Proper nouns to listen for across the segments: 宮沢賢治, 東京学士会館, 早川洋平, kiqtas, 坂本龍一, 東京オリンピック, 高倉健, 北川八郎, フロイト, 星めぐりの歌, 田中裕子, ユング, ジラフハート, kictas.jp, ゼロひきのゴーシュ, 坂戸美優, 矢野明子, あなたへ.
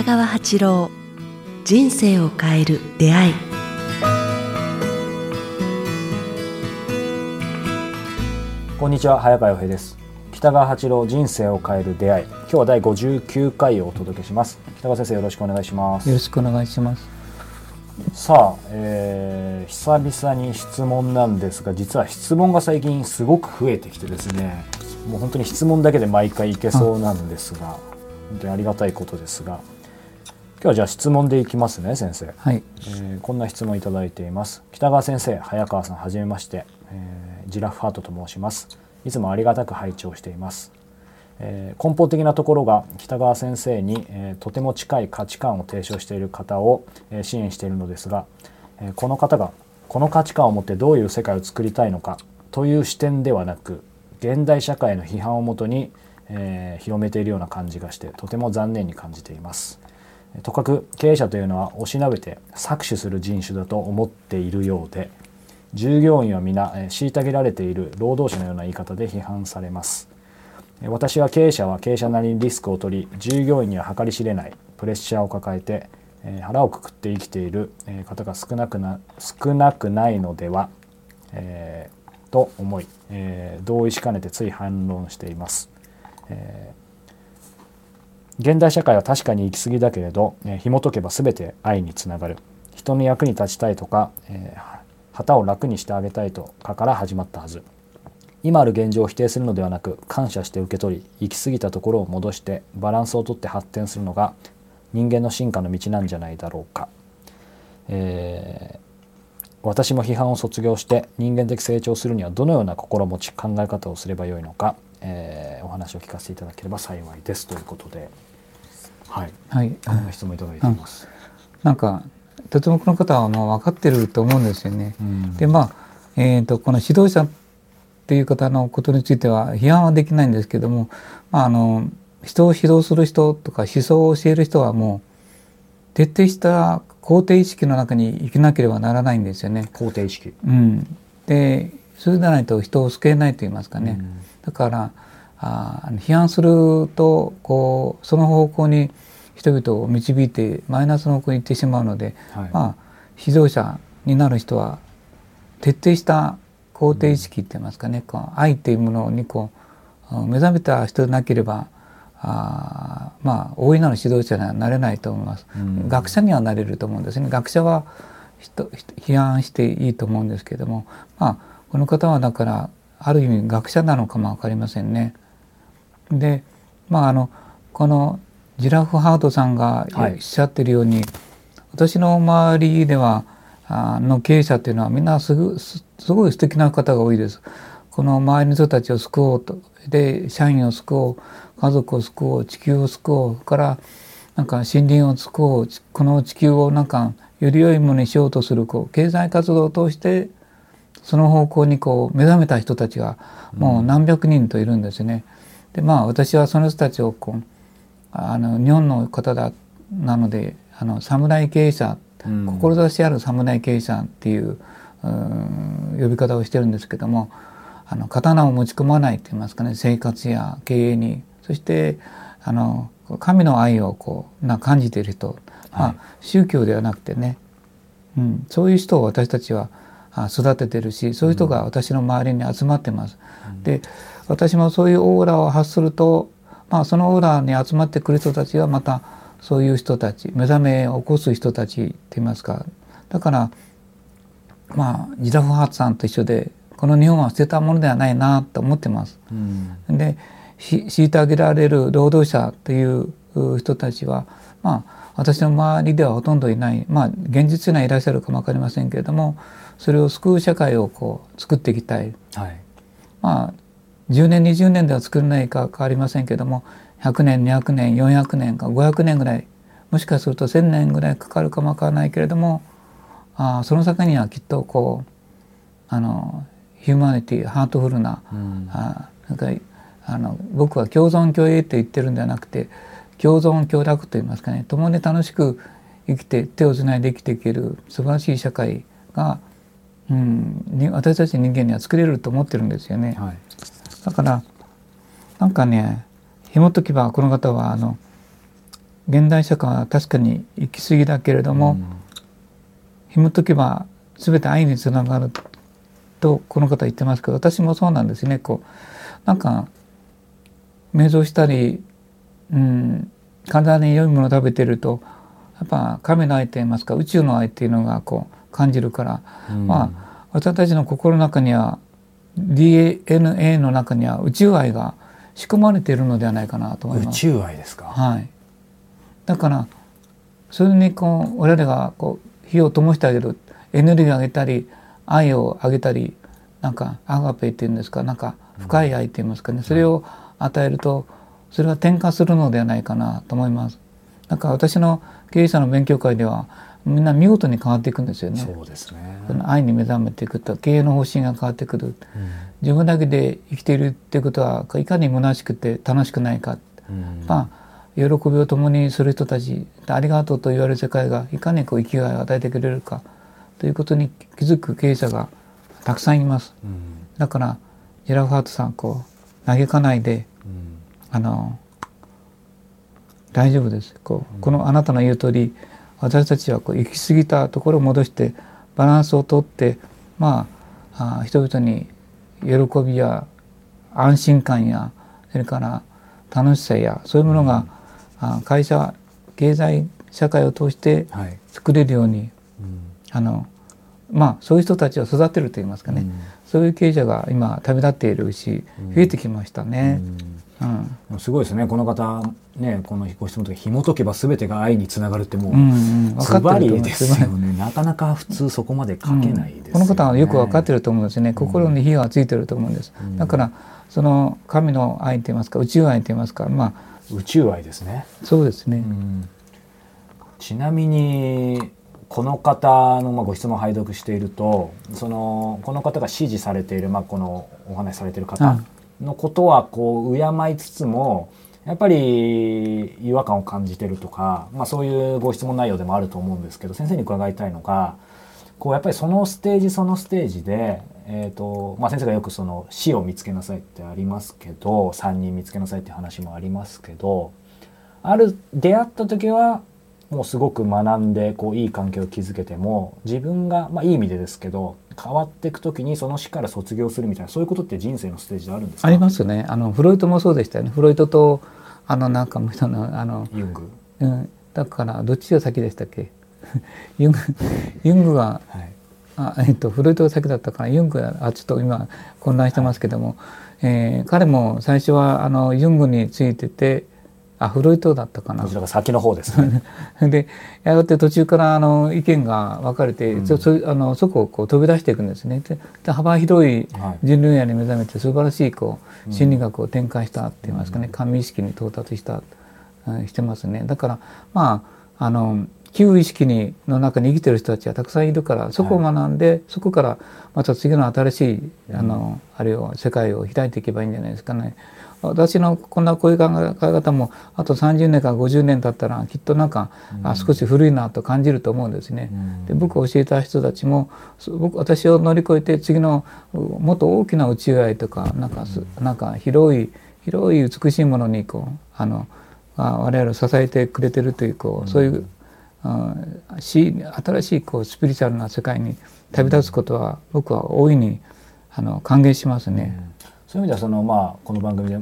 北川八郎、人生を変える出会い。こんにちは、早川洋平です。北川八郎、人生を変える出会い。今日は第59回をお届けします。北川先生、よろしくお願いします。よろしくお願いします。さあ、久々に質問なんですが、実は質問が最近すごく増えてきてですね、もう本当に質問だけで毎回いけそうなんですが、本当にありがたいことですが、今日はじゃあ質問でいきますね、先生。はい。こんな質問いただいています。北川先生、早川さん、はじめまして、ジラフハートと申します。いつもありがたく拝聴しています。根本的なところが北川先生に、とても近い価値観を提唱している方を、支援しているのですが、この方がこの価値観を持ってどういう世界を作りたいのかという視点ではなく、現代社会の批判をもとに、広めているような感じがして、とても残念に感じています。とかく経営者というのはおしなべて搾取する人種だと思っているようで、従業員は皆、虐げられている労働者のような言い方で批判されます。私は経営者は経営者なりにリスクを取り、従業員には計り知れないプレッシャーを抱えて、腹をくくって生きている方が少なくないのでは、と思い、同意しかねてつい反論しています。現代社会は確かに行き過ぎだけれど、紐解けば全て愛につながる。人の役に立ちたいとか、旗を楽にしてあげたいとかから始まったはず。今ある現状を否定するのではなく、感謝して受け取り、行き過ぎたところを戻してバランスをとって発展するのが人間の進化の道なんじゃないだろうか。私も批判を卒業して人間的成長するにはどのような心持ち、考え方をすればよいのか、お話を聞かせていただければ幸いですということで、はい、こんな質問いただいています。なんかとてもこの方は分かってると思うんですよね。で、この指導者という方のことについては批判はできないんですけども、人を指導する人とか思想を教える人はもう徹底した肯定意識の中に生きなければならないんですよね。肯定意識、でそれでないと人を救えないと言いますかね、だから批判するとこうその方向に人々を導いてマイナスの方向に行ってしまうので、指導者になる人は徹底した肯定意識って言いますかね、こう愛っていうものにこう目覚めた人でなければ大いなる指導者にはなれないと思います。学者にはなれると思うんですね。学者は批判していいと思うんですけども、この方はだからある意味学者なのかも分かりませんね。で、このジラフハートさんがおっしゃってるように、私の周りではの経営者っていうのはみんなすごい素敵な方が多いです。この周りの人たちを救おうと、で社員を救おう、家族を救おう、地球を救おう、それからなんか森林を救おう、この地球をなんかより良いものにしようとするこう経済活動を通してその方向にこう目覚めた人たちがもう何百人といるんですね。で私はその人たちをこう日本の方なので侍経営者、志ある侍経営者っていう呼び方をしてるんですけども、刀を持ち込まないと言いますかね、生活や経営に、そして神の愛を感じている人、宗教ではなくてね、そういう人を私たちは育ててるし、そういう人が私の周りに集まってます。で私もそういうオーラを発すると、そのオーラに集まってくる人たちはまたそういう人たち、目覚めを起こす人たちって言いますか、だからジラフハートさんと一緒でこの日本は捨てたものではないなと思ってます。で虐げられる労働者という人たちは、私の周りではほとんどいない、現実にはいらっしゃるかも分かりませんけれども、それを救う社会を作っていきたい、10年20年では作れないか変わりませんけれども、100年200年400年か500年ぐらい、もしかすると1000年ぐらいかかるかもわからないけれども、その先にはきっとヒューマニティ、ハートフルな、僕は共存共栄と言ってるんではなくて、共存共楽と言いますかね、共に楽しく生きて手をつないで生きていける素晴らしい社会が、私たち人間には作れると思ってるんですよね。だからなんかね、紐解けばこの方は現代社会は確かに行き過ぎだけれども、紐解けば全て愛につながるとこの方言ってますけど、私もそうなんですね。こうなんか瞑想したり、体に良いものを食べてるとやっぱ神の愛といいますか宇宙の愛っていうのがこう感じるから、まあ私たちの心の中には DNA の中には宇宙愛が仕込まれているのではないかなと思います。宇宙愛ですか。はい。だからそれにこう我々がこう火を灯してあげる、エネルギーをあげたり愛をあげたり、なんかアガペっていうんですか、なんか深い愛って言いますかね、それを与えるとそれは転化するのではないかなと思います。なんか私の経営者の勉強会ではみんな見事に変わっていくんですよね。そうですね。その愛に目覚めていくと経営の方針が変わってくる、自分だけで生きているっていうことはいかに虚しくて楽しくないか、まあ喜びを共にする人たち、ありがとうと言われる世界がいかにこう生きがいを与えてくれるかということに気づく経営者がたくさんいます。だからジラフハートさん、こう嘆かないで、大丈夫です。このあなたの言う通り、私たちはこう行き過ぎたところを戻してバランスをとって、人々に喜びや安心感やそれから楽しさやそういうものが、会社経済社会を通して作れるように、そういう人たちを育てるといいますかね、そういう経営者が今旅立っているし、増えてきましたね。すごいですね、この方ね、このご質問の時、紐解けば全てが愛につながるってもう、ズバリですよね。なかなか普通そこまで書けないですよね。この方はよく分かってると思うんですね。心に火がついてると思うんです。だからその神の愛といいますか宇宙愛といいますか、宇宙愛ですね。そうですね。ちなみにこの方のご質問を拝読していると、この方が支持されている、このお話しされている方のことはこう敬いつつもやっぱり違和感を感じてるとか、そういうご質問内容でもあると思うんですけど、先生に伺いたいのが、こうやっぱりそのステージそのステージで、先生がよくその死を見つけなさいってありますけど、3人見つけなさいって話もありますけど、出会った時はもうすごく学んでこういい関係を築けても、自分がいい意味でですけど変わっていくときにその死から卒業するみたいな、そういうことって人生のステージであるんですか？ありますね。フロイトもそうでしたよね。フロイトとユング、だからどっちが先でしたっけ？ユングが、フロイトが先だったから、ユングはちょっと今混乱してますけども、彼も最初はユングについてて、フロイトだったかな。こちらが先の方ですね。で、やがて途中から意見が分かれて、そこをこう飛び出していくんですね。で、幅広い人類愛に目覚めて素晴らしいこう心理学を展開したって言いますかね、神意識に到達した、してますね。だから旧意識の中に生きてる人たちはたくさんいるから、そこを学んで、そこからまた次の新しいあれを世界を開いていけばいいんじゃないですかね。私のこういう考え方もあと30年から50年経ったらきっとなんか、少し古いなと感じると思うんですね。で、僕を教えた人たちも私を乗り越えて次のもっと大きな宇宙愛とかなんか広い美しいものにこう我々を支えてくれてるという、そういう新しいスピリチュアルな世界に旅立つことは、僕は大いに歓迎しますね。そういう意味ではこの番組で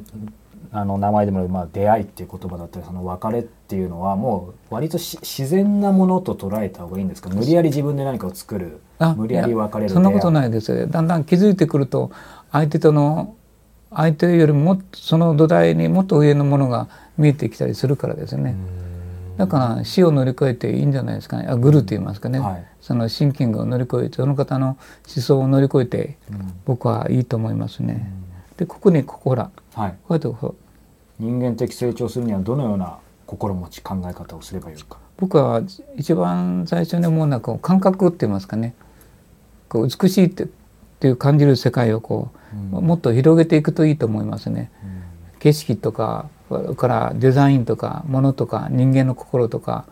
名前でも出会いっていう言葉だったり、その別れっていうのはもう割と自然なものと捉えた方がいいんですか？無理やり自分で何かを作る、無理やり別れる。そんなことないですよ。だんだん気づいてくると、相手よりもその土台にもっと上のものが見えてきたりするからですね。だから死を乗り越えていいんじゃないですかね。グルと言いますかね、そのシンキングを乗り越えて、その方の思想を乗り越えて、僕はいいと思いますね。で、ここほら、こうやって人間的成長するにはどのような心持ち考え方をすればよいか。僕は一番最初に思うのは感覚って言いますかね、美しいっていう感じる世界をもっと広げていくといいと思いますね。景色とかからデザインとか物とか人間の心とか、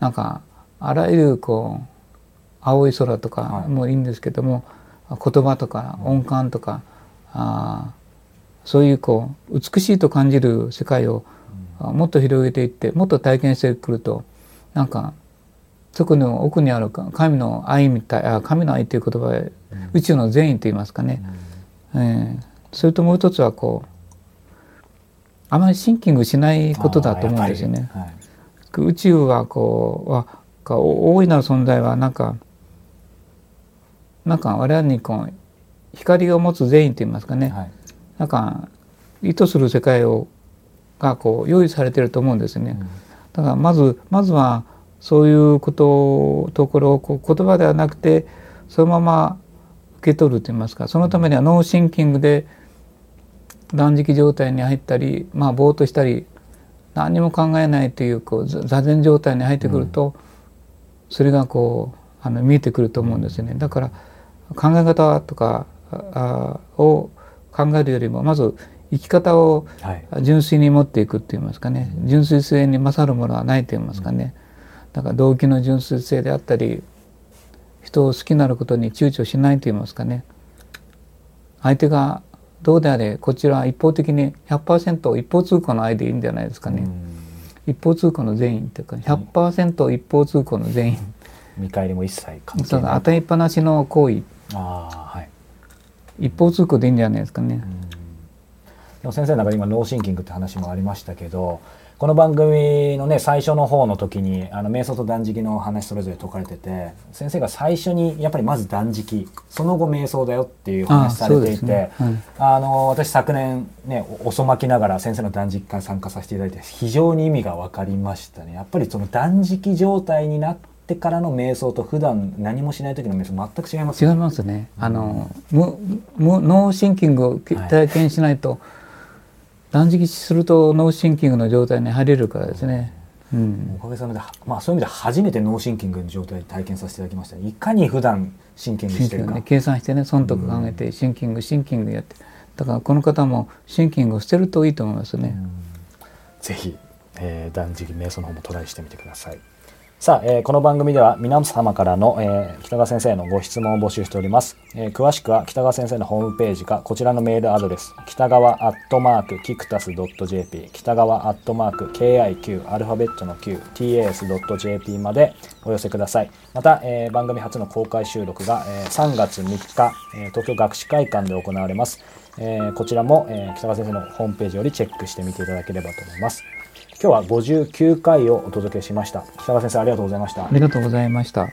なんかあらゆる青い空とかもいいんですけども、言葉とか音感とか、そういう美しいと感じる世界をもっと広げていってもっと体験してくると、なんかそこの奥にある神の愛みたい、神の愛という言葉は宇宙の善意といいますかね、それともう一つはこうあまりシンキングしないことだと思うんですよね。はい、宇宙はこう大いなる存在はなんか我々にこう光を持つ善意といいますかね、はい、なんか意図する世界をがこう用意されていると思うんですね。うん、だからまずはそういうことところをこう言葉ではなくてそのまま受け取るといいますか、そのためにはノーシンキングで断食状態に入ったり、ぼーっとしたり何も考えないというこう座禅状態に入ってくると、それがこう見えてくると思うんですよね。だから考え方とかを考えるよりもまず生き方を純粋に持っていくといいますかね、純粋性に勝るものはないといいますかね、だから動機の純粋性であったり人を好きになることに躊躇しないといいますかね、相手がどうであれこちらは一方的に 100% 一方通行の愛でいいんじゃないですかね。一方通行の善意というか 100% 一方通行の善意、見返りも一切関係ない、当たりっぱなしの行為、はい、一方通行でいいんじゃないですかね。でも先生の中で今ノーシンキングって話もありましたけど、この番組のね最初の方の時に瞑想と断食の話それぞれ解かれてて、先生が最初にやっぱりまず断食、その後瞑想だよっていう話されていて、ね、はい、私昨年ね遅まきながら先生の断食会参加させていただいて非常に意味が分かりましたね。やっぱりその断食状態になってからの瞑想と普段何もしない時の瞑想全く違いますね。違いますね。ノーシンキングを体験しないと、はい、断食するとノーシンキングの状態に入れるからですね。おかげさまで、そういう意味で初めてノーシンキングの状態体験させていただきました。いかに普段シンキングしてるか、計算してね、損得考えてシンキングやって、だからこの方もシンキングを捨てるといいと思いますね。ぜひ、断食瞑想の方もトライしてみてください。さあ、この番組では皆様からの、北川先生のご質問を募集しております。詳しくは北川先生のホームページかこちらのメールアドレス、北川@kictas.jp、北川@kiq@tas.jp までお寄せください。また、番組初の公開収録が、3月3日、東京学士会館で行われます。こちらも、北川先生のホームページよりチェックしてみていただければと思います。今日は59回をお届けしました。北川先生、ありがとうございました。ありがとうございました。